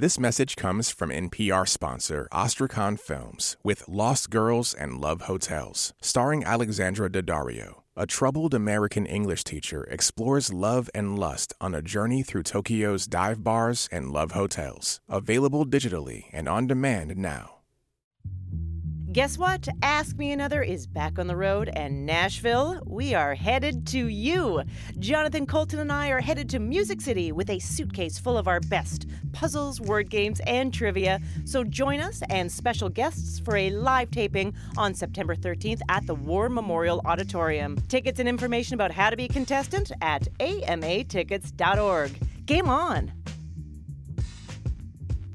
This message comes from NPR sponsor Ostracon Films with Lost Girls and Love Hotels, starring Alexandra Daddario. A troubled American English teacher explores love and lust on a journey through Tokyo's dive bars and love hotels. Available digitally and on demand now. Guess what? Ask Me Another is back on the road, and Nashville, we are headed to you. Jonathan Coulton and I are headed to Music City with a suitcase full of our best puzzles, word games, and trivia. So join us and special guests for a live taping on September 13th at the War Memorial Auditorium. Tickets and information about how to be a contestant at amatickets.org. Game on!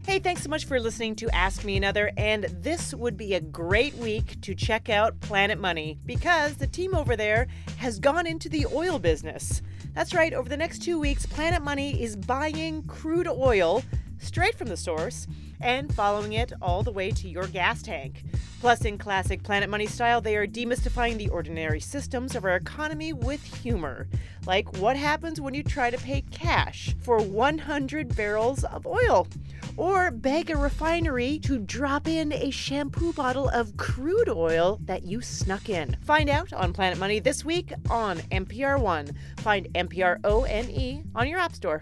Hey, thanks so much for listening to Ask Me Another, and this would be a great week to check out Planet Money because the team over there has gone into the oil business. That's right, over the next 2 weeks, Planet Money is buying crude oil straight from the source and following it all the way to your gas tank. Plus, in classic Planet Money style, they are demystifying the ordinary systems of our economy with humor. Like what happens when you try to pay cash for 100 barrels of oil? Or beg a refinery to drop in a shampoo bottle of crude oil that you snuck in. Find out on Planet Money this week on NPR One. Find NPR One on your app store.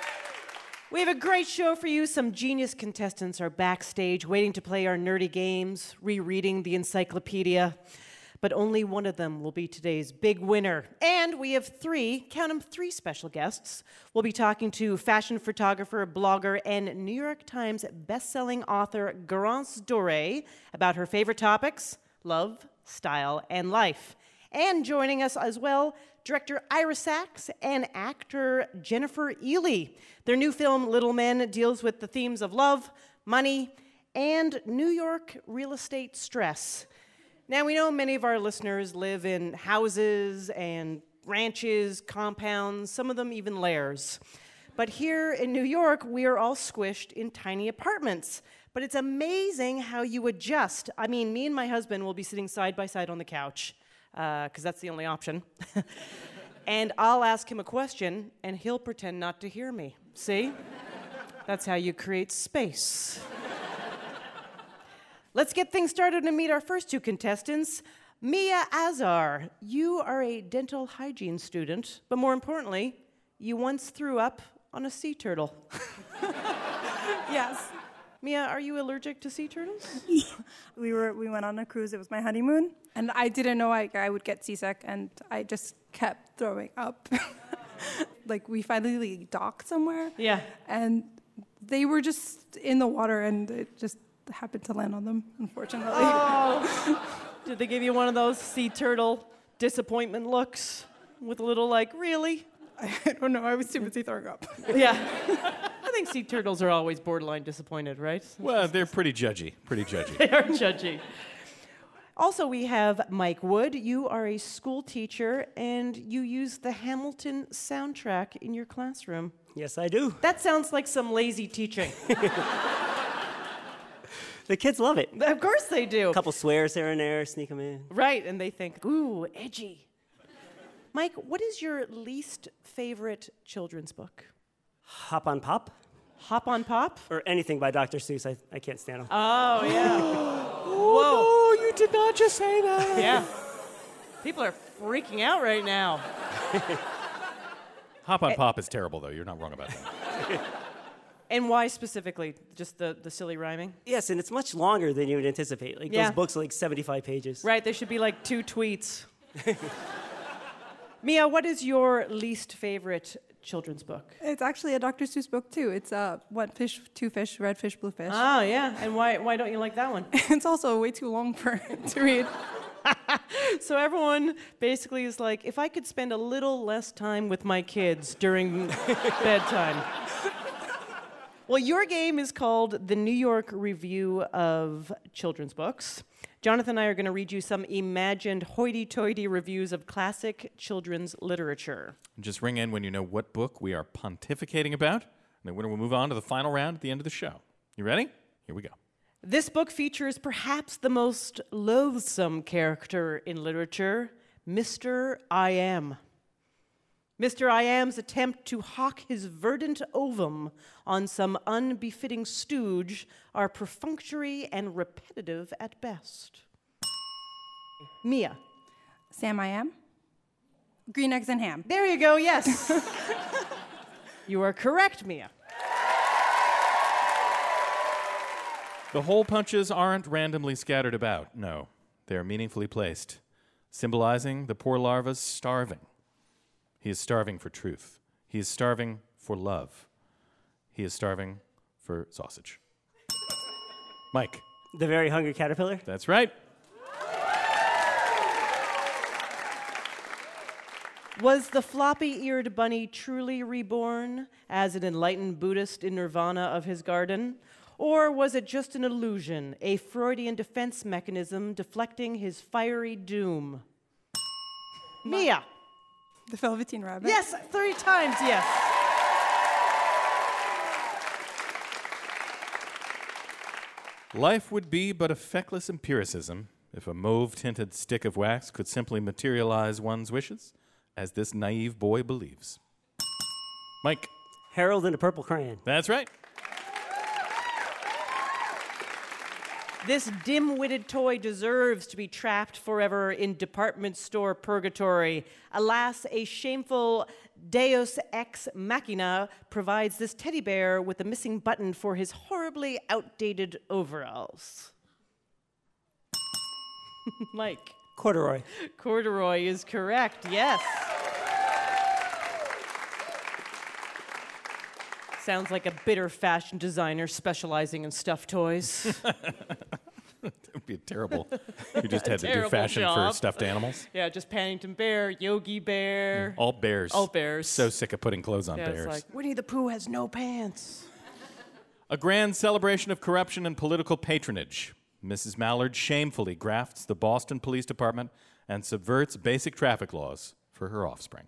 We have a great show for you. Some genius contestants are backstage waiting to play our nerdy games, rereading the encyclopedia. But only one of them will be today's big winner. And we have three, count them, three special guests. We'll be talking to fashion photographer, blogger, and New York Times bestselling author Garance Doré about her favorite topics, love, style, and life. And joining us as well, director Ira Sachs and actor Jennifer Ehle. Their new film, Little Men, deals with the themes of love, money, and New York real estate stress. Now, we know many of our listeners live in houses and ranches, compounds, some of them even lairs. But here in New York, we are all squished in tiny apartments. But it's amazing how you adjust. I mean, me and my husband will be sitting side by side on the couch, because that's the only option. And I'll ask him a question, and he'll pretend not to hear me. See? That's how you create space. Let's get things started and meet our first two contestants. Mia Azar, you are a dental hygiene student, but more importantly, you once threw up on a sea turtle. Yes. Mia, are you allergic to sea turtles? We went on a cruise, it was my honeymoon, and I didn't know I would get seasick, and I just kept throwing up. Like, we finally docked somewhere. Yeah. And they were just in the water, and it just happened to land on them, unfortunately. Oh. Did they give you one of those sea turtle disappointment looks with a little like, really? I don't know, I was too busy throwing up. Yeah. I think sea turtles are always borderline disappointed, right? Well, they're pretty judgy. They are judgy. Also, we have Mike Wood. You are a school teacher, and you use the Hamilton soundtrack in your classroom. Yes, I do. That sounds like some lazy teaching. The kids love it. Of course they do. A couple swears here and there, sneak them in. Right, and they think, ooh, edgy. Mike, what is your least favorite children's book? Hop on Pop. Hop on Pop? Or anything by Dr. Seuss. I can't stand them. Oh, yeah. Whoa. No, you did not just say that. Yeah. People are freaking out right now. Hop on Pop is terrible, though. You're not wrong about that. And why specifically? Just the silly rhyming? Yes, and it's much longer than you would anticipate. Like, yeah. Those books are like 75 pages. Right, they should be like 2 tweets. Mia, what is your least favorite children's book? It's actually a Dr. Seuss book, too. It's One Fish, Two Fish, Red Fish, Blue Fish. Oh, yeah. And why don't you like that one? It's also way too long for to read. So everyone basically is like, if I could spend a little less time with my kids during bedtime... Well, your game is called The New York Review of Children's Books. Jonathan and I are going to read you some imagined hoity-toity reviews of classic children's literature. Just ring in when you know what book we are pontificating about, and the winner will move on to the final round at the end of the show. You ready? Here we go. This book features perhaps the most loathsome character in literature, Mr. I Am. Mr. I Am's attempt to hawk his verdant ovum on some unbefitting stooge are perfunctory and repetitive at best. Mia. Sam I Am. Green eggs and ham. There you go, yes. You are correct, Mia. The hole punches aren't randomly scattered about, no. They're meaningfully placed, symbolizing the poor larva's starving. He is starving for truth. He is starving for love. He is starving for sausage. Mike. The Very Hungry Caterpillar. That's right. Was the floppy-eared bunny truly reborn as an enlightened Buddhist in nirvana of his garden? Or was it just an illusion, a Freudian defense mechanism deflecting his fiery doom? Mia. The Velveteen Rabbit? Yes, 3 times, yes. Life would be but a feckless empiricism if a mauve-tinted stick of wax could simply materialize one's wishes, as this naive boy believes. Mike. Harold and a Purple Crayon. That's right. This dim-witted toy deserves to be trapped forever in department store purgatory. Alas, a shameful deus ex machina provides this teddy bear with a missing button for his horribly outdated overalls. Mike. Corduroy. Corduroy is correct, yes. Sounds like a bitter fashion designer specializing in stuffed toys. That would be terrible. You just had to do fashion job for stuffed animals. Yeah, just Paddington Bear, Yogi Bear. Yeah, all bears. All bears. So sick of putting clothes on bears. It's like, Winnie the Pooh has no pants. A grand celebration of corruption and political patronage. Mrs. Mallard shamefully grafts the Boston Police Department and subverts basic traffic laws for her offspring.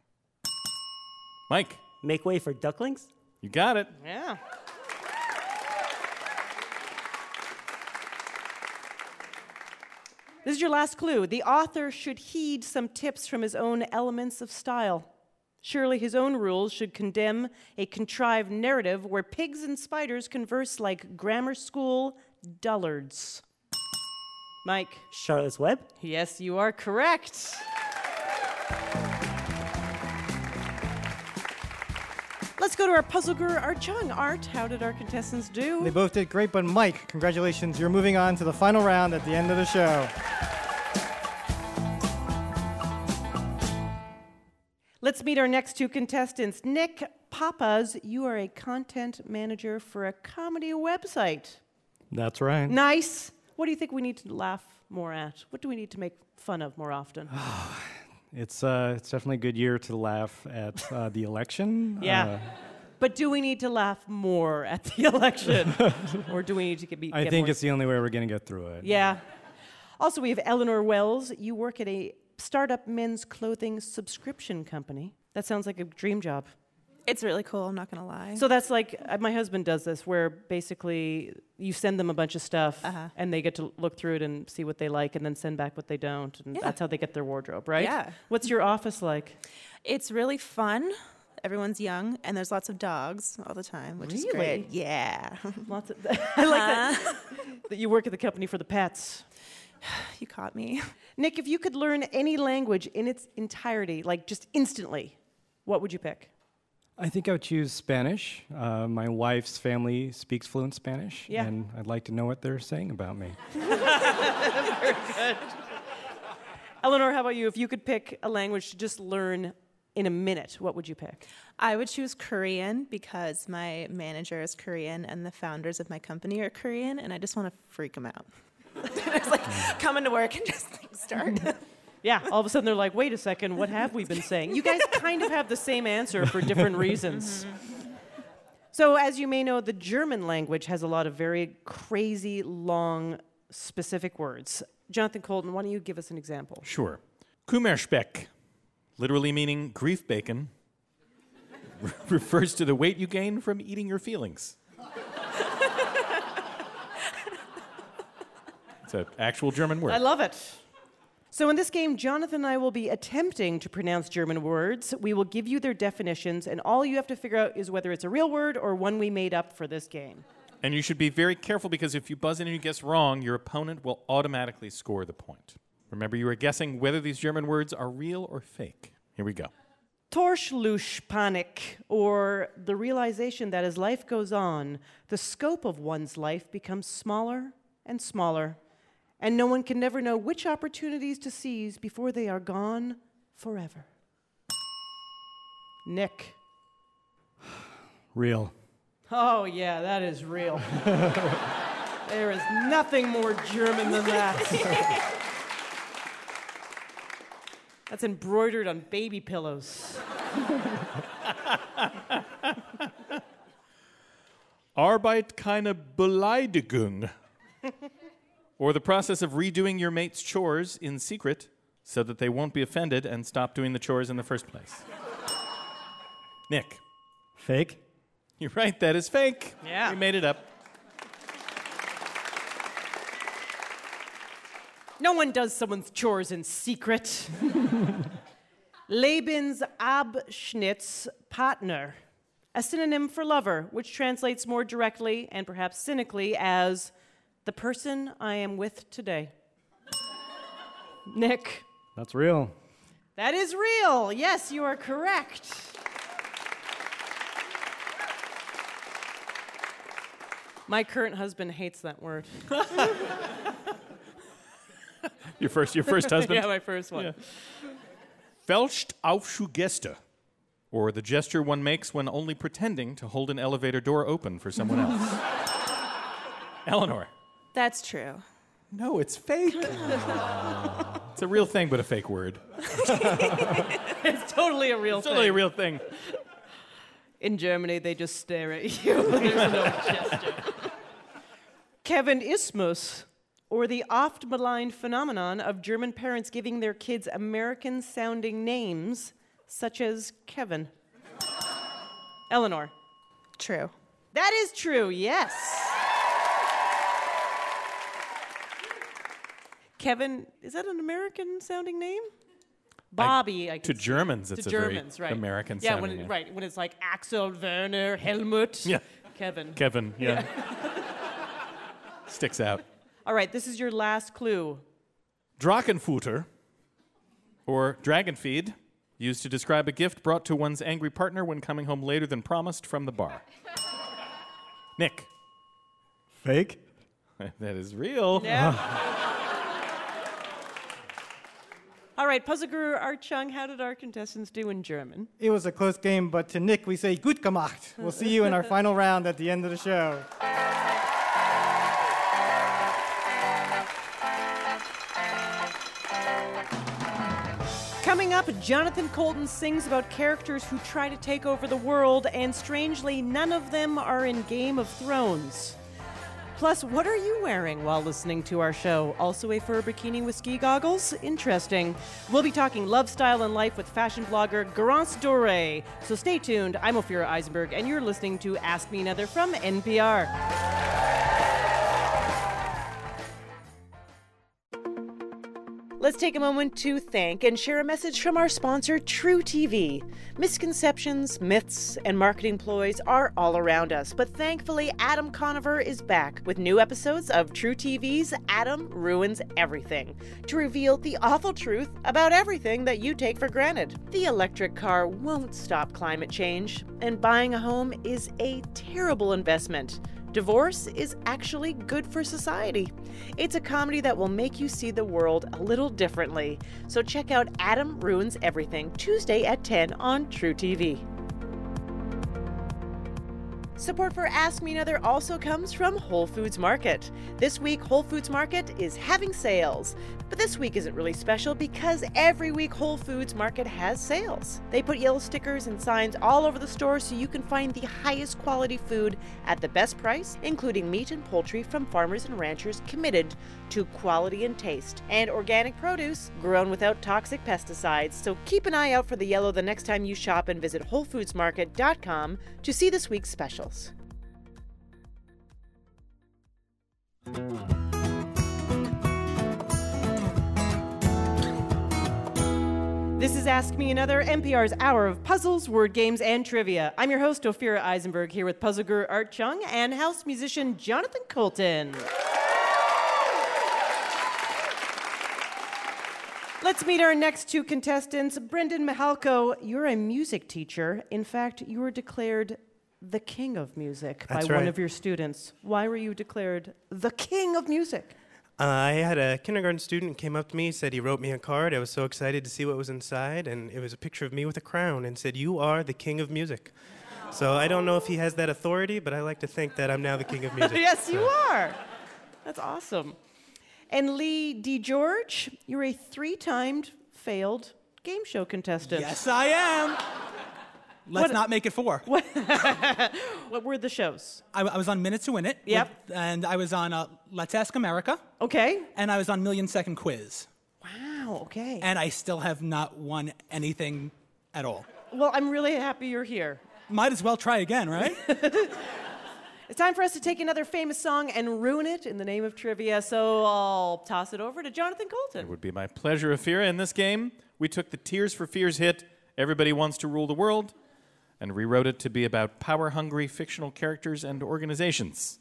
Mike. Make Way for Ducklings? You got it. Yeah. This is your last clue. The author should heed some tips from his own elements of style. Surely his own rules should condemn a contrived narrative where pigs and spiders converse like grammar school dullards. Mike. Charlotte's Web? Yes, you are correct. Let's go to our puzzle guru, Art Chung. Art, how did our contestants do? They both did great, but Mike, congratulations. You're moving on to the final round at the end of the show. Let's meet our next 2 contestants. Nick Pappas, you are a content manager for a comedy website. That's right. Nice. What do you think we need to laugh more at? What do we need to make fun of more often? It's definitely a good year to laugh at the election. Yeah. But do we need to laugh more at the election? Or do we need to get I think more? It's the only way we're going to get through it. Yeah. Also, we have Eleanor Wells. You work at a startup men's clothing subscription company. That sounds like a dream job. It's really cool, I'm not going to lie. So that's like, my husband does this, where basically you send them a bunch of stuff, and they get to look through it and see what they like, and then send back what they don't, and that's how they get their wardrobe, right? Yeah. What's your office like? It's really fun. Everyone's young, and there's lots of dogs all the time, which is great. Yeah. Lots of. I like that you work at the company for the pets. You caught me. Nick, if you could learn any language in its entirety, like just instantly, what would you pick? I think I would choose Spanish. My wife's family speaks fluent Spanish, and I'd like to know what they're saying about me. Very good. Eleanor, how about you? If you could pick a language to just learn in a minute, what would you pick? I would choose Korean because my manager is Korean and the founders of my company are Korean, and I just want to freak them out. It's like coming to work and just like start. Yeah, all of a sudden they're like, wait a second, what have we been saying? You guys kind of have the same answer for different reasons. So as you may know, the German language has a lot of very crazy, long, specific words. Jonathan Coulton, why don't you give us an example? Sure. Kummerspeck, literally meaning grief bacon, refers to the weight you gain from eating your feelings. It's an actual German word. I love it. So in this game, Jonathan and I will be attempting to pronounce German words. We will give you their definitions, and all you have to figure out is whether it's a real word or one we made up for this game. And you should be very careful, because if you buzz in and you guess wrong, your opponent will automatically score the point. Remember, you are guessing whether these German words are real or fake. Here we go. Torschlusspanik, or the realization that as life goes on, the scope of one's life becomes smaller and smaller, and no one can never know which opportunities to seize before they are gone forever. Nick. Real. Oh, yeah, that is real. There is nothing more German than that. That's embroidered on baby pillows. Arbeit keine Beleidigung. Or the process of redoing your mate's chores in secret so that they won't be offended and stop doing the chores in the first place. Nick. Fake? You're right, that is fake. Yeah. You made it up. No one does someone's chores in secret. Lebensabschnittspartner, a synonym for lover, which translates more directly and perhaps cynically as the person I am with today. Nick. That's real. That is real. Yes, you are correct. My current husband hates that word. Your first husband? Yeah, my first one. Fälscht Aufschuhgeste, or the gesture one makes when only pretending to hold an elevator door open for someone else. Eleanor. That's true. No, it's fake. It's a real thing, but a fake word. It's totally a real thing. Totally a real thing. In Germany, they just stare at you. There's no gesture. Kevin Ismus, or the oft-maligned phenomenon of German parents giving their kids American-sounding names, such as Kevin. Eleanor. True. That is true, yes. Kevin, is that an American-sounding name? Bobby, I guess. To Germans, it's a very American-sounding name. Yeah, right, when it's like Axel, Werner, Helmut. Yeah. Kevin, yeah. Sticks out. All right, this is your last clue. Drachenfutter, or dragon feed, used to describe a gift brought to one's angry partner when coming home later than promised from the bar. Nick. Fake? That is real. Yeah. All right, puzzle guru Art Chung, how did our contestants do in German? It was a close game, but to Nick, we say, gut gemacht. We'll see you in our final round at the end of the show. Coming up, Jonathan Coulton sings about characters who try to take over the world, and strangely, none of them are in Game of Thrones. Plus, what are you wearing while listening to our show? Also a fur bikini with ski goggles? Interesting. We'll be talking love, style, and life with fashion blogger Garance Doré. So stay tuned. I'm Ophira Eisenberg, and you're listening to Ask Me Another from NPR. Let's take a moment to thank and share a message from our sponsor, True TV. Misconceptions, myths, and marketing ploys are all around us, but thankfully, Adam Conover is back with new episodes of True TV's Adam Ruins Everything to reveal the awful truth about everything that you take for granted. The electric car won't stop climate change, and buying a home is a terrible investment. Divorce is actually good for society. It's a comedy that will make you see the world a little differently. So check out Adam Ruins Everything Tuesday at 10 on True TV. Support for Ask Me Another also comes from Whole Foods Market. This week, Whole Foods Market is having sales. But this week isn't really special because every week Whole Foods Market has sales. They put yellow stickers and signs all over the store so you can find the highest quality food at the best price, including meat and poultry from farmers and ranchers committed to quality and taste, and organic produce grown without toxic pesticides. So keep an eye out for the yellow the next time you shop and visit WholeFoodsMarket.com to see this week's specials. This is Ask Me Another, NPR's hour of puzzles, word games, and trivia. I'm your host, Ophira Eisenberg, here with puzzle guru Art Chung and house musician Jonathan Coulton. Let's meet our next two contestants. Brendan Mihalko, you're a music teacher. In fact, you were declared the king of music by one of your students. Why were you declared the king of music? I had a kindergarten student came up to me, said he wrote me a card. I was so excited to see what was inside, and it was a picture of me with a crown, and said, "You are the king of music." Aww. So I don't know if he has that authority, but I like to think that I'm now the king of music. Yes, so. You are. That's awesome. And Lee DeGeorge, you're a three-time failed game show contestant. Yes, I am. Let's not make it four. What were the shows? I was on Minute to Win It. Yep. And I was on Let's Ask America. Okay. And I was on Million Second Quiz. Wow, okay. And I still have not won anything at all. Well, I'm really happy you're here. Might as well try again, right? It's time for us to take another famous song and ruin it in the name of trivia, so I'll toss it over to Jonathan Coulton. It would be my pleasure, Ophira. In this game, we took the Tears for Fears hit, Everybody Wants to Rule the World, and rewrote it to be about power-hungry fictional characters and organizations.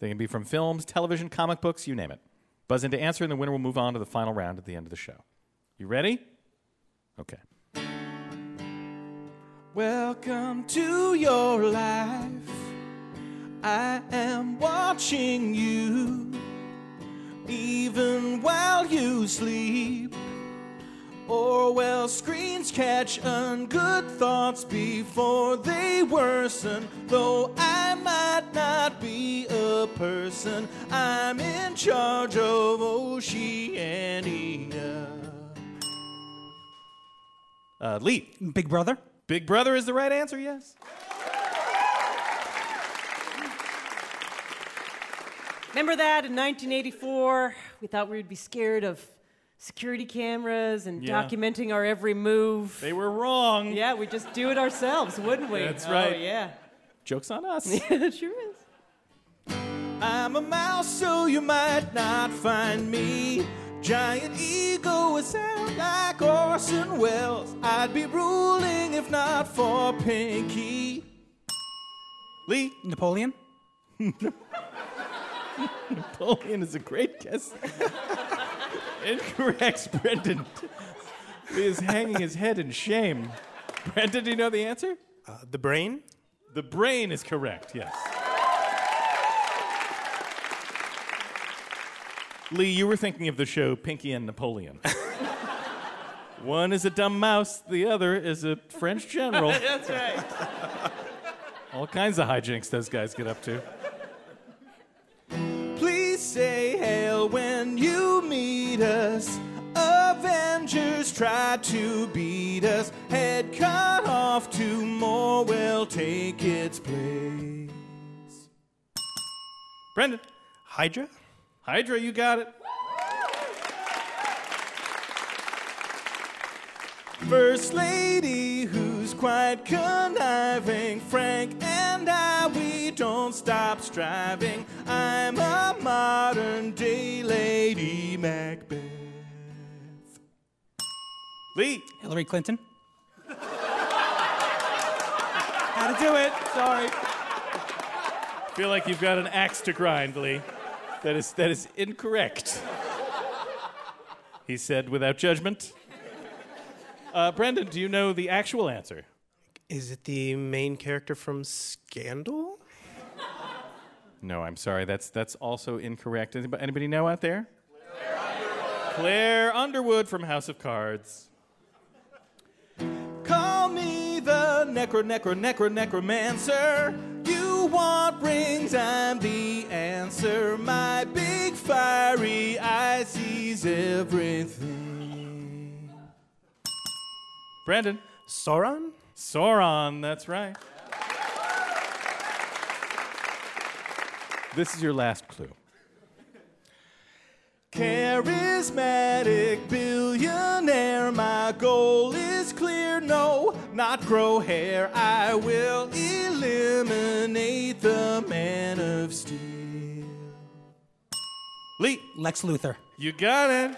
They can be from films, television, comic books, you name it. Buzz in to answer, and the winner will move on to the final round at the end of the show. You ready? Okay. Welcome to your life. I am watching you, even while you sleep. Orwell screens catch ungood thoughts before they worsen. Though I might not be a person, I'm in charge of Oceania. Lee. Big Brother? Big Brother is the right answer, yes. Remember that in 1984, we thought we would be scared of security cameras and documenting our every move. They were wrong. Yeah, we'd just do it ourselves, wouldn't we? That's right. Oh, yeah. Joke's on us. Yeah, it sure is. I'm a mouse, so you might not find me. Giant ego is out like Orson Welles. I'd be ruling if not for Pinky. Lee. Napoleon? Napoleon is a great guess. Incorrect, Brendan. He is hanging his head in shame. Brendan, do you know the answer? The brain? The brain is correct, yes. Lee, you were thinking of the show Pinky and Napoleon. One is a dumb mouse, the other is a French general. That's right. All kinds of hijinks those guys get up to. Say hail when you meet us. Avengers try to beat us. Head cut off, two more will take its place. Brendan. Hydra? Hydra, you got it. First lady who's quite conniving, Frank and I, we don't stop striving. I'm a modern day Lady Macbeth. Lee. Hillary Clinton. How to do it, sorry. I feel like you've got an axe to grind, Lee. That is incorrect. He said without judgment. Brendan, do you know the actual answer? Is it the main character from Scandal? No, I'm sorry. That's also incorrect. Anybody know out there? Claire Underwood. Claire Underwood from House of Cards. Call me the necromancer. You you want rings? I'm the answer. My big fiery eye sees everything. Brandon. Sauron? Sauron, that's right. This is your last clue. Charismatic billionaire, my goal is clear, no, not grow hair. I will eliminate the Man of Steel. Lee. Lex Luthor. You got it.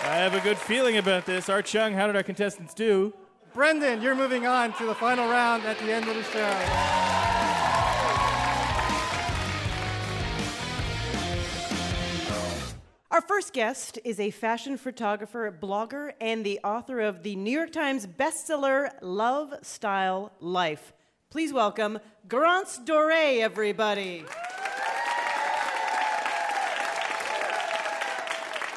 I have a good feeling about this. Art Chung, how did our contestants do? Brendan, you're moving on to the final round at the end of the show. Our first guest is a fashion photographer, blogger, and the author of the New York Times bestseller, Love, Style, Life. Please welcome Garance Doré, everybody.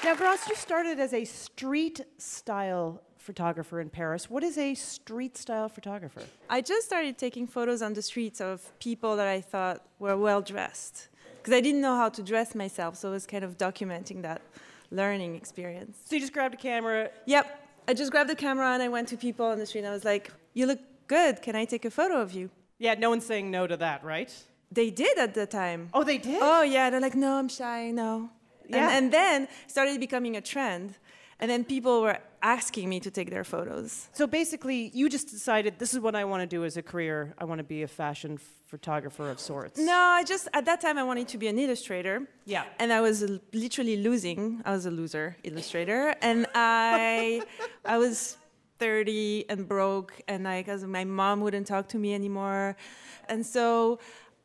Now, Garance, you started as a street style photographer in Paris. What is a street style photographer? I just started taking photos on the streets of people that I thought were well dressed, because I didn't know how to dress myself, so I was kind of documenting that learning experience. So you just grabbed a camera? Yep. I just grabbed the camera, and I went to people on the street, and I was like, you look good. Can I take a photo of you? Yeah, no one's saying no to that, right? They did at the time. Oh, they did? Oh, yeah. They're like, no, I'm shy, no. Yeah. And then started becoming a trend. And then people were asking me to take their photos. So basically, you just decided, this is what I want to do as a career. I want to be a fashion photographer of sorts. No, I just, at that time, I wanted to be an illustrator. Yeah. And I was literally losing. I was a loser illustrator. And I was 30 and broke. And because my mom wouldn't talk to me anymore. And so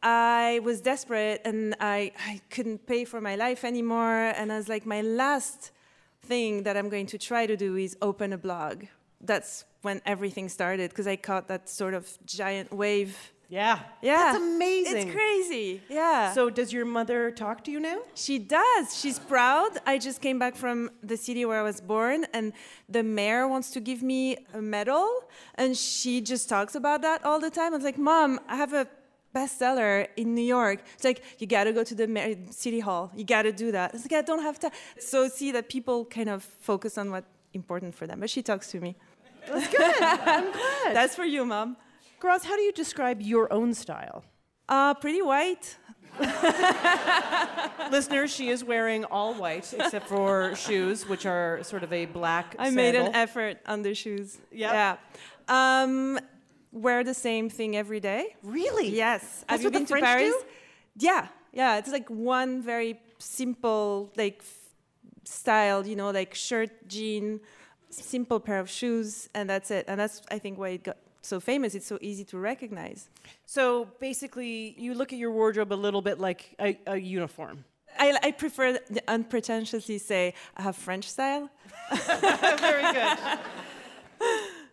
I was desperate. And I couldn't pay for my life anymore. And I was like, my last thing that I'm going to try to do is open a blog. That's when everything started, because I caught that sort of giant wave. Yeah. Yeah. That's amazing. It's crazy. Yeah. So does your mother talk to you now? She does. She's proud. I just came back from the city where I was born, and the mayor wants to give me a medal, and she just talks about that all the time. I was like, Mom, I have a bestseller in New York. It's like, you got to go to the city hall. You got to do that. It's like, I don't have time. So see that people kind of focus on what's important for them. But she talks to me. That's good. I'm glad. That's for you, Mom. Garance, how do you describe your own style? Pretty white. Listeners, she is wearing all white except for shoes, which are sort of a black sandal. I made an effort on the shoes. Yep. Yeah. Wear the same thing every day. Really? Yes. That's what the French do? Yeah, yeah. It's like one very simple like style, you know, like shirt, jean, simple pair of shoes, and that's it. And that's, I think, why it got so famous. It's so easy to recognize. So basically, you look at your wardrobe a little bit like a uniform. I prefer to unpretentiously say, I have French style. Very good.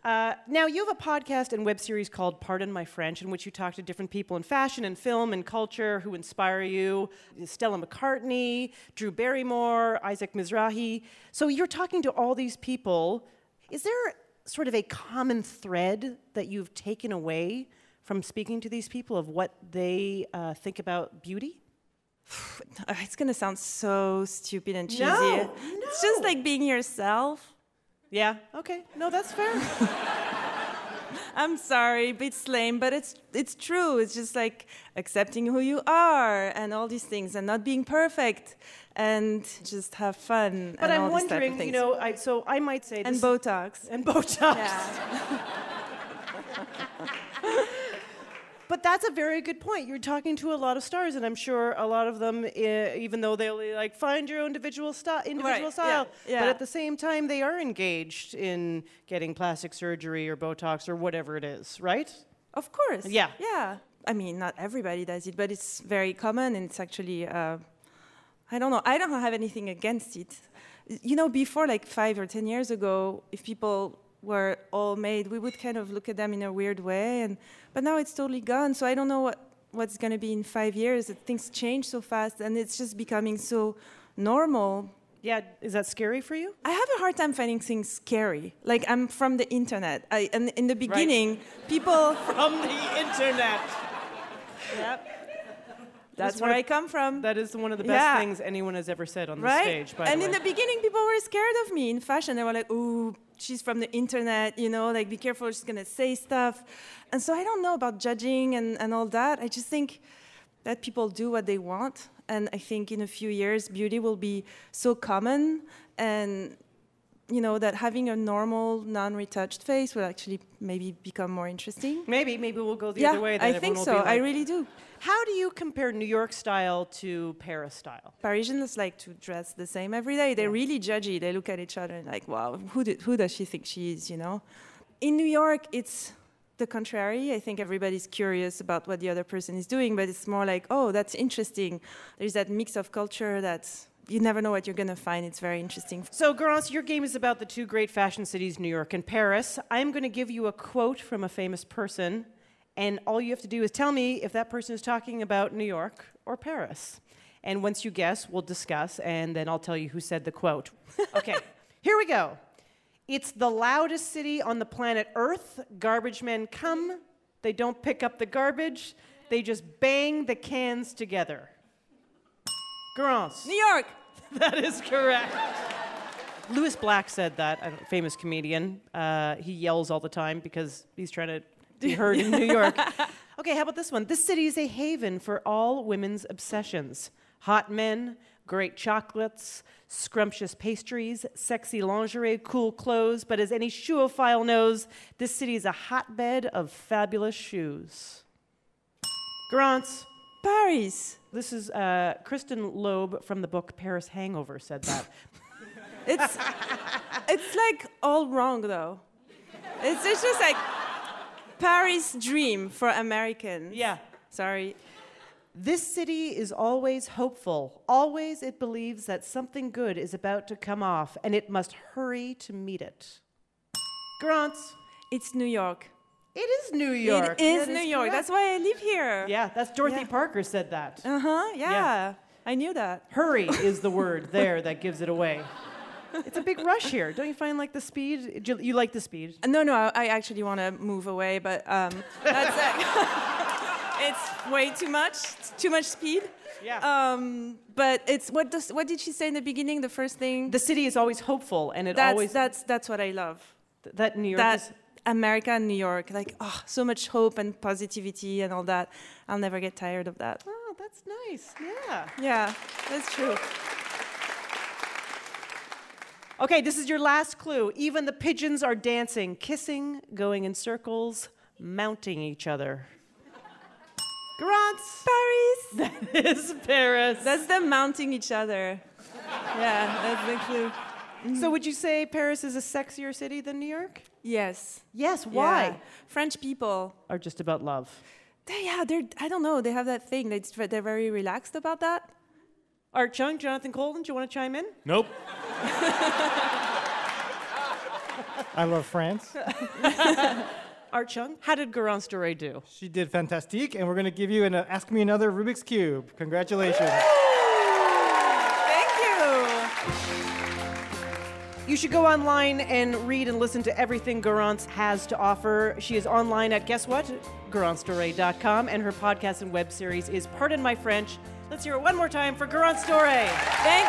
Now, you have a podcast and web series called Pardon My French, in which you talk to different people in fashion and film and culture who inspire you. Stella McCartney, Drew Barrymore, Isaac Mizrahi. So you're talking to all these people. Is there sort of a common thread that you've taken away from speaking to these people of what they think about beauty? It's going to sound so stupid and cheesy. No. It's just like being yourself. Yeah, okay. No, that's fair. I'm sorry, it's lame, but it's true. It's just like accepting who you are and all these things and not being perfect and just have fun. But I'm wondering, you know, so I might say this. And Botox. And Botox. Yeah. But that's a very good point. You're talking to a lot of stars, and I'm sure a lot of them, even though they'll like, find your own individual style, yeah. But at the same time, they are engaged in getting plastic surgery or Botox or whatever it is, right? Of course. Yeah. Yeah. I mean, not everybody does it, but it's very common, and it's actually, I don't know. I don't have anything against it. You know, before, like, 5 or 10 years ago, if people were all made, we would kind of look at them in a weird way, but now it's totally gone, so I don't know what's going to be in 5 years. Things change so fast, and it's just becoming so normal Yeah, is that scary for you? I have a hard time finding things scary. Like, I'm from the internet. And in the beginning, people... From the internet. Yep. That's where I come from. That is one of the best things anyone has ever said on the stage, by the way. And in the beginning, people were scared of me in fashion. They were like, ooh, she's from the internet, you know, like, be careful, she's going to say stuff. And so I don't know about judging and all that. I just think that people do what they want. And I think in a few years, beauty will be so common. And, you know, that having a normal, non-retouched face will actually maybe become more interesting. Maybe we'll go the other way. Then I think so. I really do. How do you compare New York style to Paris style? Parisians like to dress the same every day. They're really judgy. They look at each other and like, wow, who does she think she is, you know? In New York, it's the contrary. I think everybody's curious about what the other person is doing, but it's more like, oh, that's interesting. There's that mix of culture that's... You never know what you're going to find. It's very interesting. So, Garance, your game is about the two great fashion cities, New York and Paris. I'm going to give you a quote from a famous person, and all you have to do is tell me if that person is talking about New York or Paris. And once you guess, we'll discuss, and then I'll tell you who said the quote. Okay, here we go. It's the loudest city on the planet Earth. Garbage men come. They don't pick up the garbage. They just bang the cans together. Garance. New York. That is correct. Louis Black said that, a famous comedian. He yells all the time because he's trying to be heard in New York. Okay, how about this one? This city is a haven for all women's obsessions. Hot men, great chocolates, scrumptious pastries, sexy lingerie, cool clothes. But as any shoeophile knows, this city is a hotbed of fabulous shoes. Garance. Paris. This is Kristen Loeb from the book Paris Hangover said that. It's like all wrong, though. It's just like Paris dream for Americans. Yeah. Sorry. This city is always hopeful. Always it believes that something good is about to come off, and it must hurry to meet it. Garance. It's New York. It is New York. It is New York. That's why I live here. Yeah, that's Dorothy Parker said that. Uh-huh, yeah. I knew that. Hurry is the word there that gives it away. It's a big rush here. Don't you find, like, the speed? You like the speed? No, I actually want to move away, but that's it's way too much. It's too much speed. Yeah. But it's what did she say in the beginning, the first thing? The city is always hopeful, and that's what I love. That New York is... America and New York, like, oh, so much hope and positivity and all that. I'll never get tired of that. Oh, that's nice. Yeah. Yeah, that's true. Okay, this is your last clue. Even the pigeons are dancing, kissing, going in circles, mounting each other. Garance. Paris. That is Paris. That's them mounting each other. Yeah, that's the clue. So would you say Paris is a sexier city than New York? Yes. Yes, why? Yeah. French people are just about love. They're I don't know, they have that thing. They're very relaxed about that. Art Chung, Jonathan Coulton, do you want to chime in? Nope. I love France. Art Chung, how did Garance Doré do? She did fantastique, and we're going to give you an Ask Me Another Rubik's Cube. Congratulations. You should go online and read and listen to everything Garance has to offer. She is online at, guess what? GaranceDoré.com, and her podcast and web series is Pardon My French. Let's hear it one more time for Garance Doré. Thank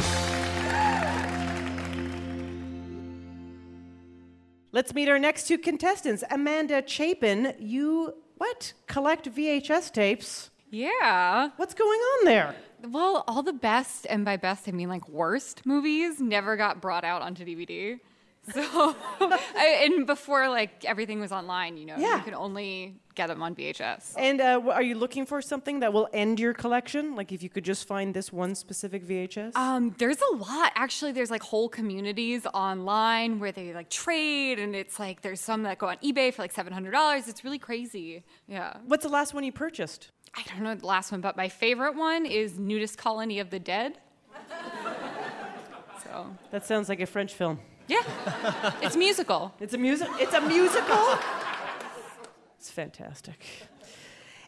you. Let's meet our next two contestants. Amanda Chapin, you, collect VHS tapes? Yeah. What's going on there? Well, all the best, and by best I mean like worst movies, never got brought out onto DVD. So, and before like everything was online, you know, you could only get them on VHS. And are you looking for something that will end your collection? Like if you could just find this one specific VHS? There's a lot. Actually, there's like whole communities online where they like trade, and it's like there's some that go on eBay for like $700. It's really crazy. Yeah. What's the last one you purchased? I don't know the last one, but my favorite one is Nudist Colony of the Dead. So that sounds like a French film. Yeah. It's musical. It's a musical? It's fantastic.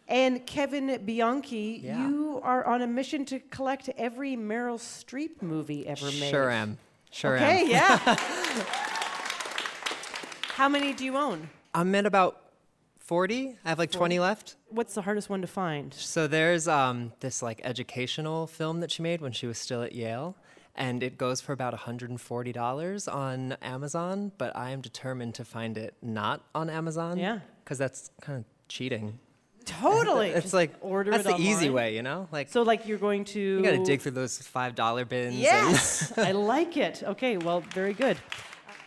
And Kevin Bianchi, you are on a mission to collect every Meryl Streep movie ever made. Sure am. Okay, yeah. How many do you own? I'm at about 40. I have like 20 left. What's the hardest one to find? So there's this like educational film that she made when she was still at Yale. And it goes for about $140 on Amazon, but I am determined to find it not on Amazon. Yeah. Because that's kind of cheating. Totally. It's like, that's the easy way, you know? Like, so like you're going to... You got to dig through those $5 bins. Yes! I like it. Okay, well, very good.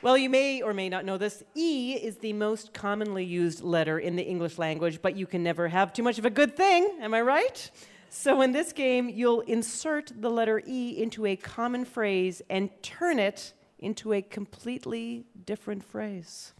Well, you may or may not know this. E is the most commonly used letter in the English language, but you can never have too much of a good thing. Am I right? So in this game, you'll insert the letter E into a common phrase and turn it into a completely different phrase.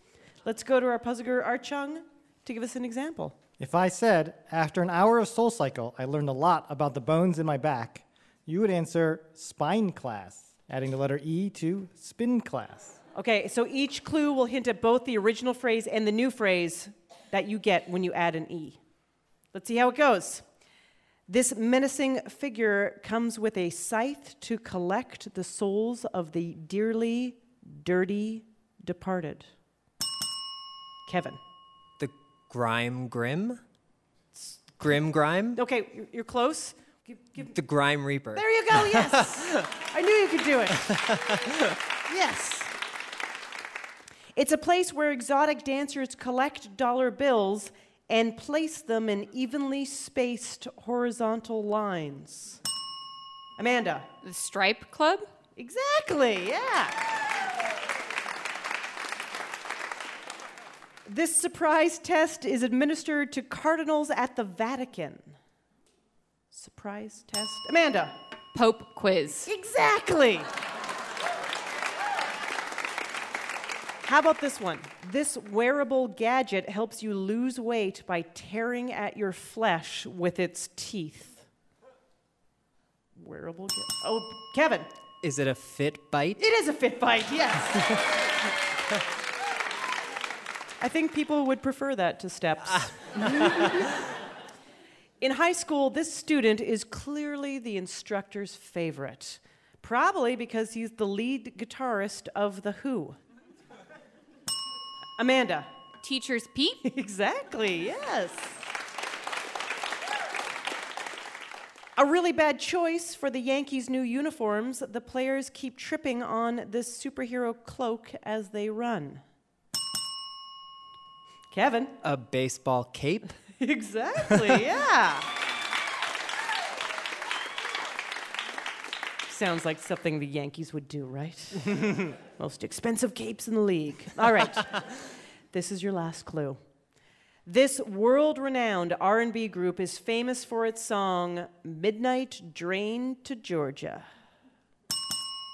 Let's go to our puzzler, Art Chung, to give us an example. If I said, after an hour of Soul Cycle, I learned a lot about the bones in my back, you would answer spine class, adding the letter E to spin class. Okay, so each clue will hint at both the original phrase and the new phrase that you get when you add an E. Let's see how it goes. This menacing figure comes with a scythe to collect the souls of the dearly, dirty departed. Kevin. Grim Grime? Okay, you're close. The Grime Reaper. There you go, yes. I knew you could do it. Yes. It's a place where exotic dancers collect dollar bills and place them in evenly spaced horizontal lines. Amanda. The Stripe Club? Exactly, yeah. This surprise test is administered to cardinals at the Vatican. Surprise test. Amanda. Pope quiz. Exactly. How about this one? This wearable gadget helps you lose weight by tearing at your flesh with its teeth. Wearable gadget. Oh, Kevin. Is it a Fitbite? It is a Fitbite, yes. I think people would prefer that to steps. In high school, this student is clearly the instructor's favorite, probably because he's the lead guitarist of The Who. Amanda. Teacher's Pete? Exactly, yes. A really bad choice for the Yankees' new uniforms. The players keep tripping on this superhero cloak as they run. Kevin. A baseball cape? Exactly, yeah. Sounds like something the Yankees would do, right? Most expensive capes in the league. All right, this is your last clue. This world-renowned R&B group is famous for its song, Midnight Drain to Georgia.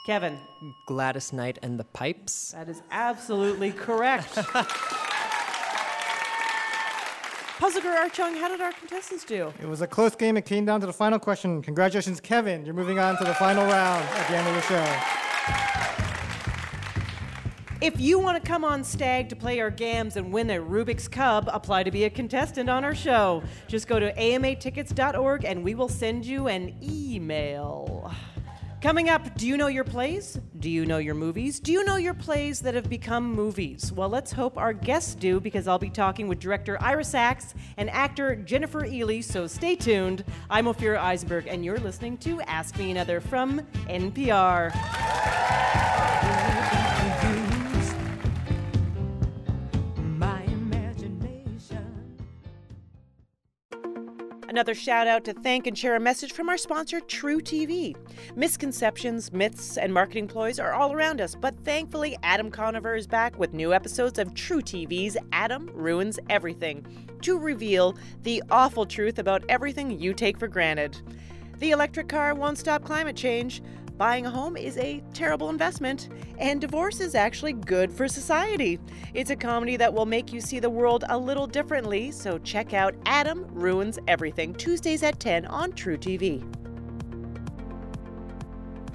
Kevin. Gladys Knight and the Pipes? That is absolutely correct. Puzzler Art Chung, how did our contestants do? It was a close game. It came down to the final question. Congratulations, Kevin. You're moving on to the final round at the end of the show. If you want to come on Stag to play our games and win a Rubik's Cub, apply to be a contestant on our show. Just go to amatickets.org and we will send you an email. Coming up, do you know your plays? Do you know your movies? Do you know your plays that have become movies? Well, let's hope our guests do, because I'll be talking with director Ira Sachs and actor Jennifer Ehle, so stay tuned. I'm Ophira Eisenberg, and you're listening to Ask Me Another from NPR. Another shout-out to thank and share a message from our sponsor, True TV. Misconceptions, myths, and marketing ploys are all around us, but thankfully, Adam Conover is back with new episodes of True TV's Adam Ruins Everything to reveal the awful truth about everything you take for granted. The electric car won't stop climate change, buying a home is a terrible investment, and divorce is actually good for society. It's a comedy that will make you see the world a little differently, so check out Adam Ruins Everything, Tuesdays at 10 on True TV.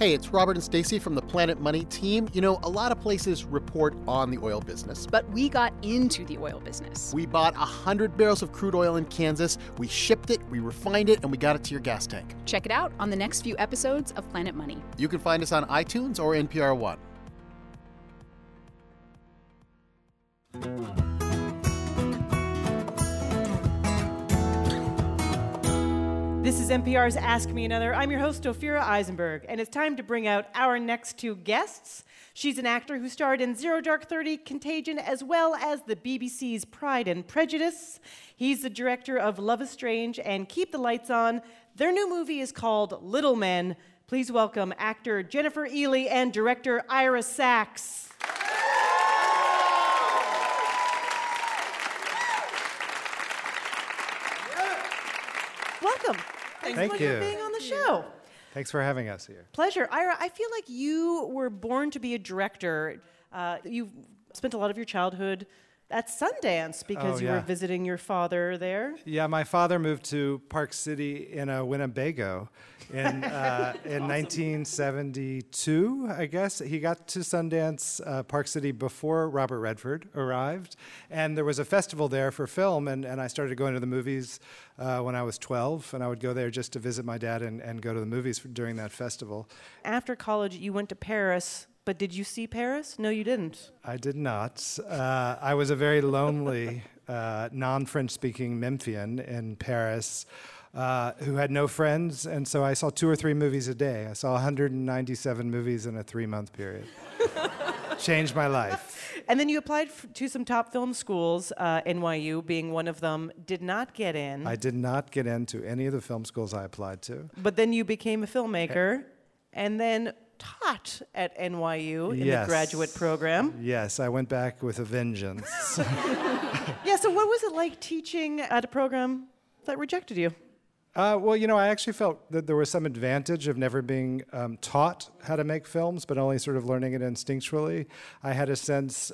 Hey, it's Robert and Stacy from the Planet Money team. You know, a lot of places report on the oil business. But we got into the oil business. We bought 100 barrels of crude oil in Kansas. We shipped it, we refined it, and we got it to your gas tank. Check it out on the next few episodes of Planet Money. You can find us on iTunes or NPR One. This is NPR's Ask Me Another. I'm your host, Ophira Eisenberg, and it's time to bring out our next two guests. She's an actor who starred in Zero Dark 30, Contagion, as well as the BBC's Pride and Prejudice. He's the director of Love is Strange and Keep the Lights On. Their new movie is called Little Men. Please welcome actor Jennifer Ehle and director Ira Sachs. Welcome. Thank you for being on the show. Thanks for having us here. Pleasure. Ira, I feel like you were born to be a director. You spent a lot of your childhood at Sundance because you were visiting your father there. Yeah, my father moved to Park City in Winnebago in 1972, I guess. He got to Sundance, Park City, before Robert Redford arrived. And there was a festival there for film, and I started going to the movies when I was 12, and I would go there just to visit my dad and go to the movies during that festival. After college, you went to Paris. But did you see Paris? No, you didn't. I did not. I was a very lonely, non-French-speaking Memphian in Paris who had no friends, and so I saw 2 or 3 movies a day. I saw 197 movies in a 3-month period. Changed my life. And then you applied to some top film schools, NYU being one of them. Did not get in. I did not get into any of the film schools I applied to. But then you became a filmmaker, and then taught at NYU in the graduate program. Yes, I went back with a vengeance. Yeah, so what was it like teaching at a program that rejected you? Well, you know, I actually felt that there was some advantage of never being taught how to make films, but only sort of learning it instinctually. I had a sense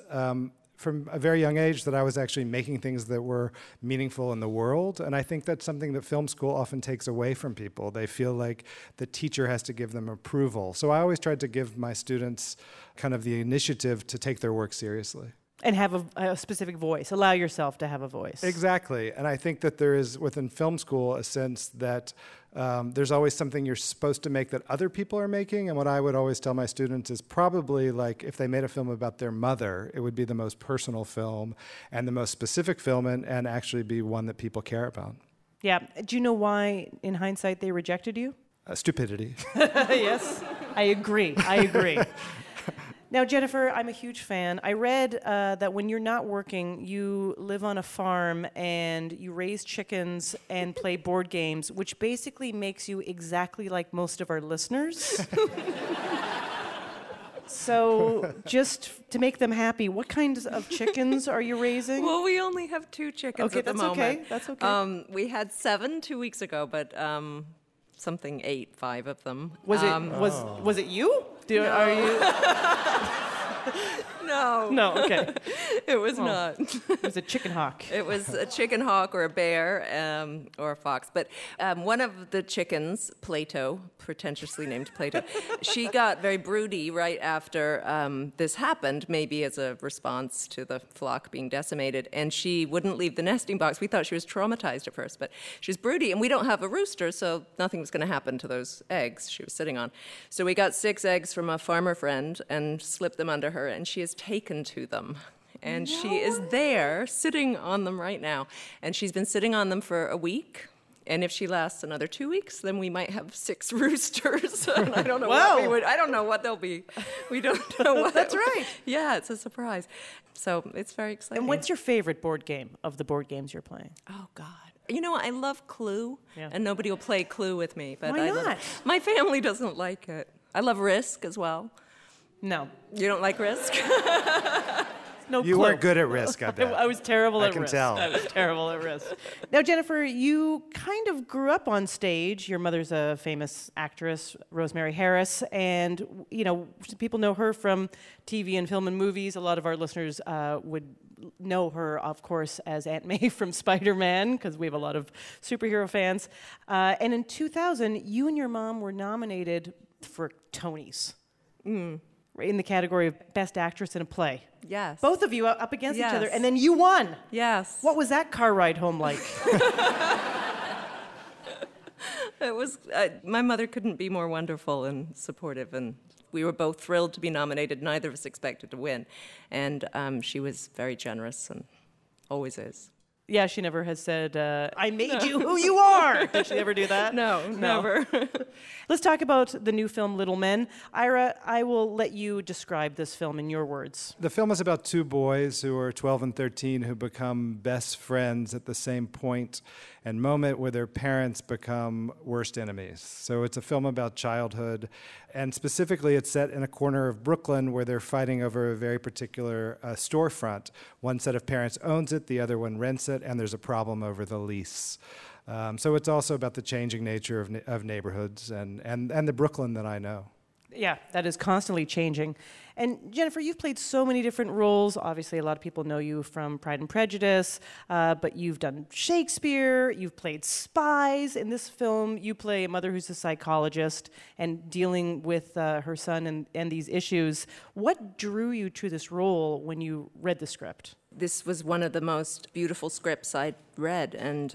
from a very young age that I was actually making things that were meaningful in the world. And I think that's something that film school often takes away from people. They feel like the teacher has to give them approval. So I always tried to give my students kind of the initiative to take their work seriously. And have a specific voice. Allow yourself to have a voice. Exactly. And I think that there is, within film school, a sense that there's always something you're supposed to make that other people are making. And what I would always tell my students is probably, like, if they made a film about their mother, it would be the most personal film and the most specific film and actually be one that people care about. Yeah. Do you know why, in hindsight, they rejected you? Stupidity. Yes. I agree. Now, Jennifer, I'm a huge fan. I read that when you're not working, you live on a farm and you raise chickens and play board games, which basically makes you exactly like most of our listeners. So just to make them happy, what kinds of chickens are you raising? Well, we only have 2 chickens at the moment. Okay, that's okay. We had 7 2 weeks ago, but something ate 5 of them. Was it you? No. Are you? No. No, okay. It was not. It was a chicken hawk. It was a chicken hawk or a bear or a fox. But one of the chickens, Plato, pretentiously named Plato, she got very broody right after this happened, maybe as a response to the flock being decimated. And she wouldn't leave the nesting box. We thought she was traumatized at first, but she was broody. And we don't have a rooster, so nothing was going to happen to those eggs she was sitting on. So we got 6 eggs from a farmer friend and slipped them under her, and she is taken to them. And she is there sitting on them right now. And she's been sitting on them for a week. And if she lasts another 2 weeks, then we might have 6 roosters. And I don't know what we would. I don't know what they'll be. We don't know what. That's right. Yeah, it's a surprise. So it's very exciting. And what's your favorite board game of the board games you're playing? Oh, God. You know, I love Clue, and nobody will play Clue with me. But why not? My family doesn't like it. I love Risk as well. No. You don't like Risk? No, you weren't good at Risk, I bet. I was terrible at Risk. I was terrible at Risk. Now, Jennifer, you kind of grew up on stage. Your mother's a famous actress, Rosemary Harris, and, you know, people know her from TV and film and movies. A lot of our listeners would know her, of course, as Aunt May from Spider-Man, because we have a lot of superhero fans. And in 2000, you and your mom were nominated for Tonys. Mm. In the category of Best Actress in a Play. Yes. Both of you up against each other, and then you won. Yes. What was that car ride home like? It was, my mother couldn't be more wonderful and supportive, and we were both thrilled to be nominated. Neither of us expected to win. And she was very generous and always is. Yeah, she never has said, I made you who you are. Did she ever do that? No, never. Let's talk about the new film, Little Men. Ira, I will let you describe this film in your words. The film is about two boys who are 12 and 13 who become best friends at the same point and moment where their parents become worst enemies. So it's a film about childhood. And specifically, it's set in a corner of Brooklyn where they're fighting over a very particular storefront. One set of parents owns it, the other one rents it. And there's a problem over the lease. So it's also about the changing nature of neighborhoods and the Brooklyn that I know. Yeah, that is constantly changing. And Jennifer, you've played so many different roles. Obviously, a lot of people know you from Pride and Prejudice, but you've done Shakespeare, you've played spies. In this film, you play a mother who's a psychologist and dealing with her son and these issues. What drew you to this role when you read the script? This was one of the most beautiful scripts I'd read, and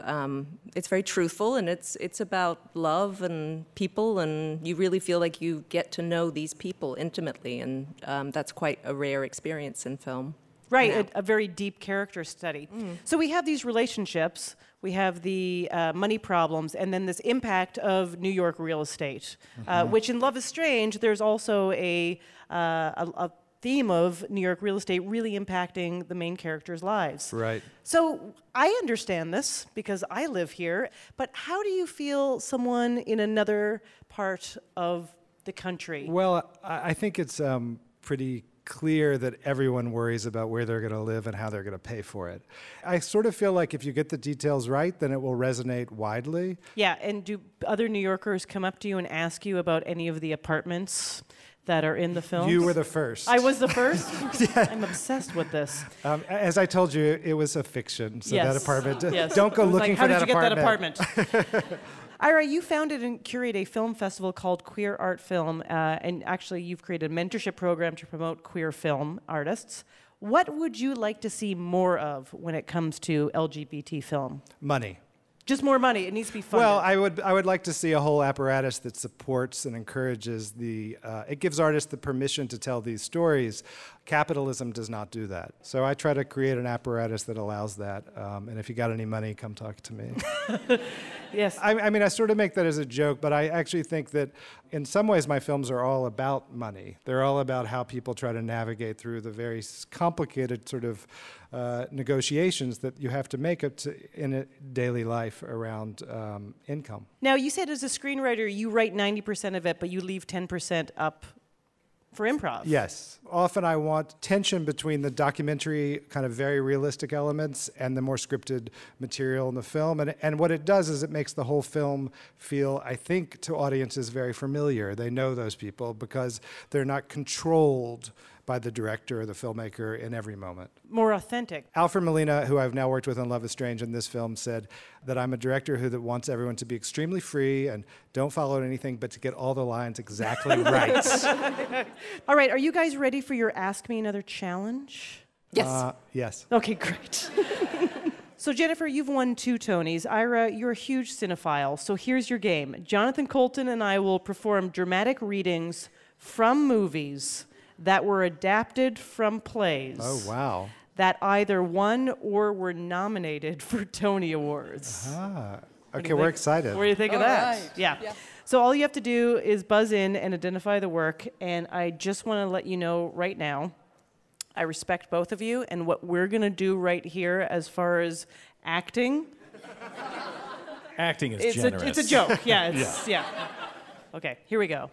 it's very truthful, and it's about love and people, and you really feel like you get to know these people intimately, and that's quite a rare experience in film. Right, a very deep character study. Mm. So we have these relationships, we have the money problems, and then this impact of New York real estate, which in Love is Strange, there's also a theme of New York real estate really impacting the main characters' lives. Right. So I understand this because I live here, but how do you feel someone in another part of the country? Well, I think it's pretty clear that everyone worries about where they're going to live and how they're going to pay for it. I sort of feel like if you get the details right, then it will resonate widely. Yeah, and do other New Yorkers come up to you and ask you about any of the apartments that are in the film? You were the first. I was the first? Yeah. I'm obsessed with this. As I told you, it was a fiction, so that apartment. Yes. Don't go looking for that apartment. How did you get that apartment? Ira, you founded and curate a film festival called Queer Art Film, and actually you've created a mentorship program to promote queer film artists. What would you like to see more of when it comes to LGBT film? Money. Just more money. It needs to be funded. Well, I would like to see a whole apparatus that supports and encourages it gives artists the permission to tell these stories. Capitalism does not do that. So I try to create an apparatus that allows that. And if you got any money, come talk to me. Yes. I mean, I sort of make that as a joke, but I actually think that in some ways my films are all about money. They're all about how people try to navigate through the very complicated sort of negotiations that you have to make in a daily life around income. Now, you said as a screenwriter, you write 90% of it, but you leave 10% up for improv. Yes. Often I want tension between the documentary kind of very realistic elements and the more scripted material in the film. And what it does is it makes the whole film feel, I think, to audiences very familiar. They know those people because they're not controlled by the director or the filmmaker in every moment. More authentic. Alfred Molina, who I've now worked with on Love is Strange in this film, said that I'm a director who wants everyone to be extremely free and don't follow anything, but to get all the lines exactly right. All right, are you guys ready for your Ask Me Another challenge? Yes. Yes. Okay, great. So Jennifer, you've won 2 Tonys. Ira, you're a huge cinephile, so here's your game. Jonathan Coulton and I will perform dramatic readings from movies that were adapted from plays. Oh, wow. That either won or were nominated for Tony Awards. Ah. Okay, we're excited. What do you think of that? Right. Yeah. So all you have to do is buzz in and identify the work, and I just want to let you know right now, I respect both of you, and what we're going to do right here as far as acting. Acting is generous. It's a joke, yeah. Okay, here we go.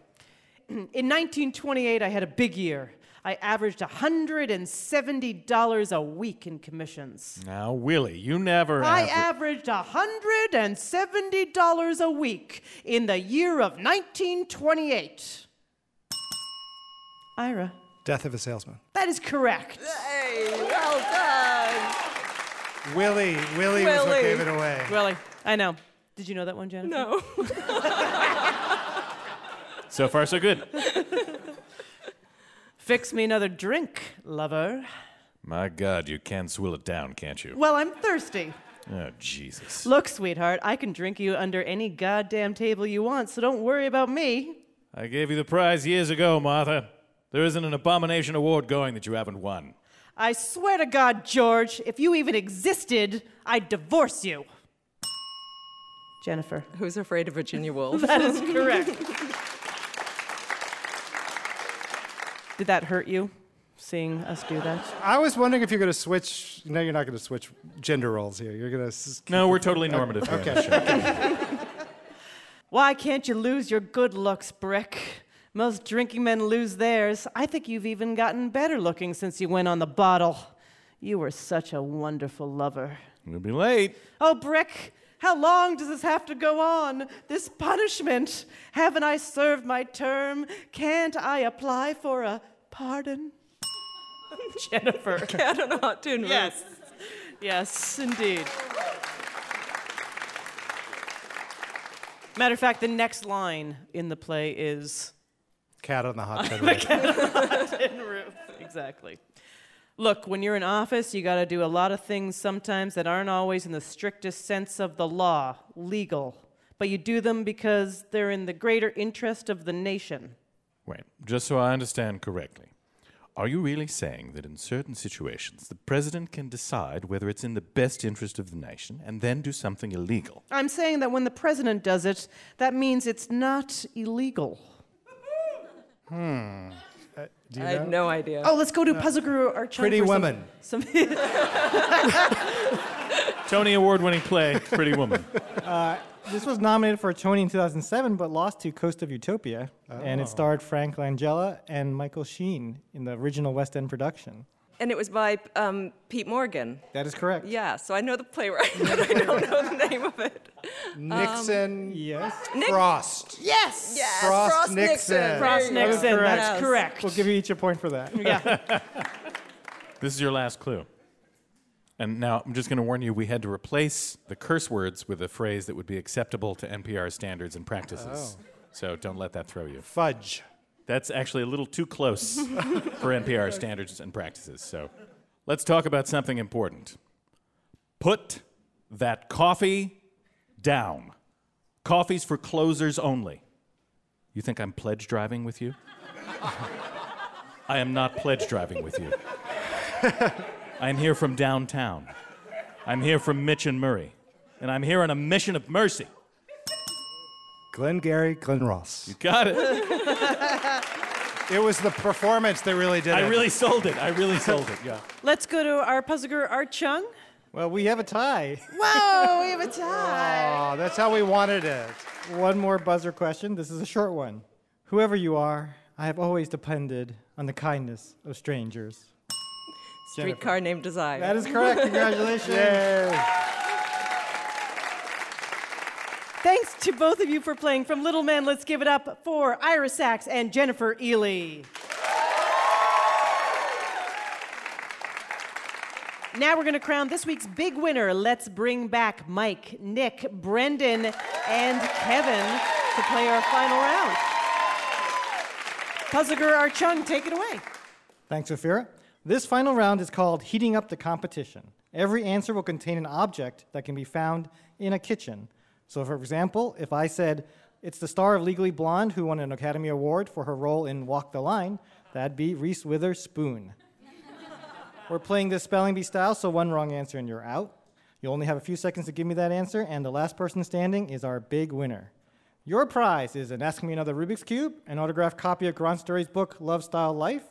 In 1928, I had a big year. I averaged $170 a week in commissions. Now, Willie, you never... I averaged $170 a week in the year of 1928. Ira. Death of a Salesman. That is correct. Hey, well done. Willie was what gave it away. Willie, I know. Did you know that one, Jennifer? No. So far, so good. Fix me another drink, lover. My God, you can swill it down, can't you? Well, I'm thirsty. Oh, Jesus. Look, sweetheart, I can drink you under any goddamn table you want, so don't worry about me. I gave you the prize years ago, Martha. There isn't an abomination award going that you haven't won. I swear to God, George, if you even existed, I'd divorce you. Jennifer. Who's Afraid of Virginia Woolf? That is correct. Did that hurt you, seeing us do that? I was wondering if you're going to switch. No, you're not going to switch gender roles here. You're going to... No, we're totally normative. Okay. Why can't you lose your good looks, Brick? Most drinking men lose theirs. I think you've even gotten better looking since you went on the bottle. You were such a wonderful lover. You'll be late. Oh, Brick, how long does this have to go on? This punishment. Haven't I served my term? Can't I apply for a pardon? Jennifer. Cat on a hot tin roof. Yes. Yes, indeed. Matter of fact, the next line in the play is... Cat on the hot tin roof. The cat on the hot tin roof. Exactly. Look, when you're in office, you got to do a lot of things sometimes that aren't always in the strictest sense of the law, legal. But you do them because they're in the greater interest of the nation. Wait, just so I understand correctly, are you really saying that in certain situations, the president can decide whether it's in the best interest of the nation and then do something illegal? I'm saying that when the president does it, that means it's not illegal. Hmm. Do you know? I had no idea. Oh, let's go to Puzzle Guru Art Chung. Pretty Woman. Some Tony Award-winning play, Pretty Woman. This was nominated for a Tony in 2007, but lost to Coast of Utopia, and it starred Frank Langella and Michael Sheen in the original West End production. And it was by Pete Morgan. That is correct. Yeah, so I know the playwright, but I don't know the name of it. Nixon. Yes. Frost. Yes. Yes. Frost Nixon. Frost Nixon. That's correct. We'll give you each a point for that. Yeah. This is your last clue. And now, I'm just going to warn you, we had to replace the curse words with a phrase that would be acceptable to NPR standards and practices. Oh. So don't let that throw you. Fudge. That's actually a little too close for NPR standards and practices. So let's talk about something important. Put that coffee down. Coffee's for closers only. You think I'm pledge driving with you? I am not pledge driving with you. I'm here from downtown. I'm here from Mitch and Murray. And I'm here on a mission of mercy. Glengarry Glen Ross. You got it. It was the performance that really did it. I really sold it. I really sold it, yeah. Let's go to our puzzle guru, Art Chung. Well, we have a tie. Whoa, we have a tie. Oh, that's how we wanted it. One more buzzer question. This is a short one. Whoever you are, I have always depended on the kindness of strangers. Streetcar Named Desire. That is correct. Congratulations. Yay. Thanks to both of you for playing. From Little Men, let's give it up for Ira Sachs and Jennifer Ehle. Now we're going to crown this week's big winner. Let's bring back Mike, Nick, Brendan, and Kevin to play our final round. Puzzle Guru Art Chung, take it away. Thanks, Ophira. This final round is called Heating Up the Competition. Every answer will contain an object that can be found in a kitchen. So, for example, if I said, it's the star of Legally Blonde who won an Academy Award for her role in Walk the Line, that'd be Reese Witherspoon. We're playing this spelling bee style, so one wrong answer and you're out. You only have a few seconds to give me that answer, and the last person standing is our big winner. Your prize is an Ask Me Another Rubik's Cube, an autographed copy of Grant Sturey's book, Love Style Life,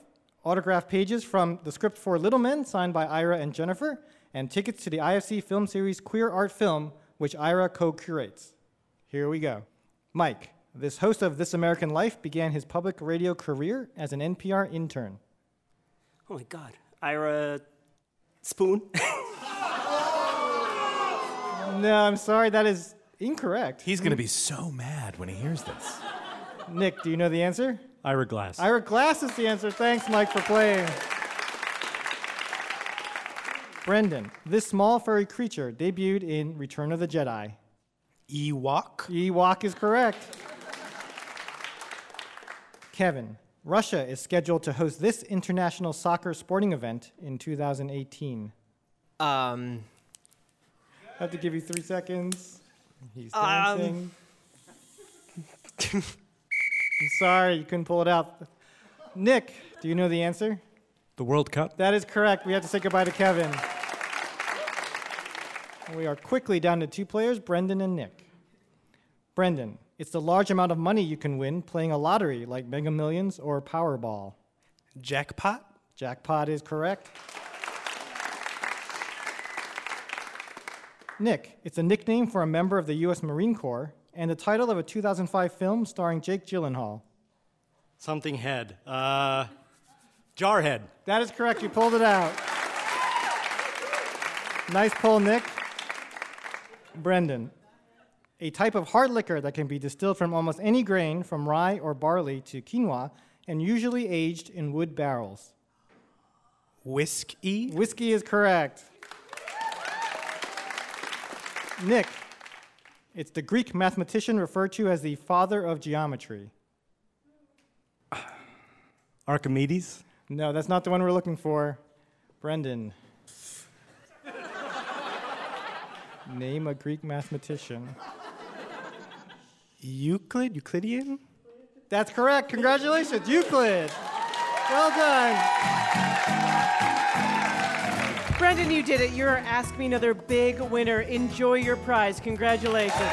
autographed pages from the script for Little Men, signed by Ira and Jennifer, and tickets to the IFC film series Queer Art Film, which Ira co-curates. Here we go. Mike, this host of This American Life, began his public radio career as an NPR intern. Oh my God, Ira Spoon? No, I'm sorry, that is incorrect. He's gonna be so mad when he hears this. Nick, do you know the answer? Ira Glass. Ira Glass is the answer. Thanks, Mike, for playing. Brendan, this small furry creature debuted in Return of the Jedi. Ewok? Ewok is correct. Kevin, Russia is scheduled to host this international soccer sporting event in 2018. I have to give you 3 seconds. He's dancing. I'm sorry, you couldn't pull it out. Nick, do you know the answer? The World Cup? That is correct. We have to say goodbye to Kevin. We are quickly down to two players, Brendan and Nick. Brendan, it's the large amount of money you can win playing a lottery like Mega Millions or Powerball. Jackpot? Jackpot is correct. Nick, it's a nickname for a member of the U.S. Marine Corps and the title of a 2005 film starring Jake Gyllenhaal. Something head. Jarhead. That is correct. You pulled it out. Nice pull, Nick. Brendan, a type of hard liquor that can be distilled from almost any grain, from rye or barley to quinoa, and usually aged in wood barrels. Whiskey? Whiskey is correct. Nick, it's the Greek mathematician referred to as the father of geometry. Archimedes? No, that's not the one we're looking for. Brendan. Name a Greek mathematician. Euclid? Euclidean? That's correct. Congratulations, Euclid. Well done. Brendan, you did it. You're Ask Me Another big winner. Enjoy your prize. Congratulations.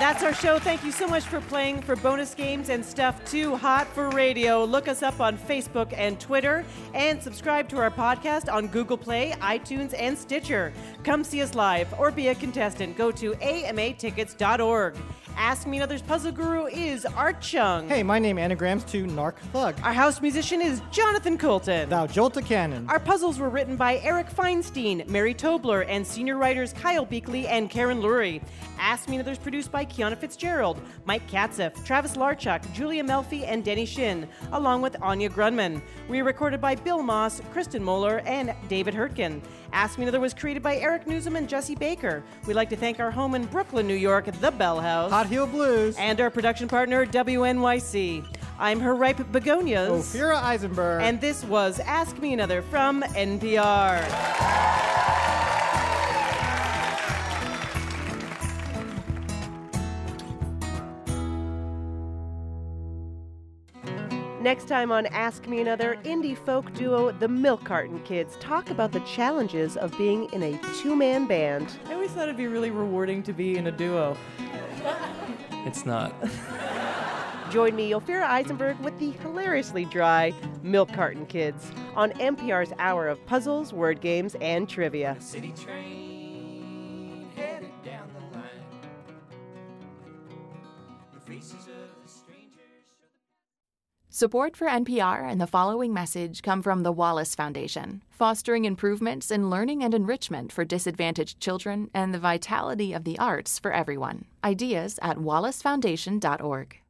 That's our show. Thank you so much for playing. For bonus games and stuff too hot for radio, look us up on Facebook and Twitter, and subscribe to our podcast on Google Play, iTunes, and Stitcher. Come see us live or be a contestant. Go to amatickets.org. Ask Me Another's puzzle guru is Art Chung. Hey, my name anagrams to Narc Thug. Our house musician is Jonathan Coulton. Thou Jolta Cannon. Our puzzles were written by Eric Feinstein, Mary Tobler, and senior writers Kyle Beakley and Karen Lurie. Ask Me Another's produced by Kiana Fitzgerald, Mike Katzeff, Travis Larchuk, Julia Melfi, and Denny Shin, along with Anya Grunman. We were recorded by Bill Moss, Kristen Moeller, and David Hurtgen. Ask Me Another was created by Eric Newsom and Jesse Baker. We'd like to thank our home in Brooklyn, New York, the Bell House. Hot Heel Blues. And our production partner, WNYC. I'm her ripe begonias, Ophira Eisenberg. And this was Ask Me Another from NPR. Next time on Ask Me Another, indie folk duo The Milk Carton Kids talk about the challenges of being in a two-man band. I always thought it'd be really rewarding to be in a duo. It's not. Join me, Ophira Eisenberg, with the hilariously dry Milk Carton Kids on NPR's Hour of Puzzles, Word Games, and Trivia. City train headed down the line. The faces of Support for NPR and the following message come from the Wallace Foundation, fostering improvements in learning and enrichment for disadvantaged children and the vitality of the arts for everyone. Ideas at wallacefoundation.org.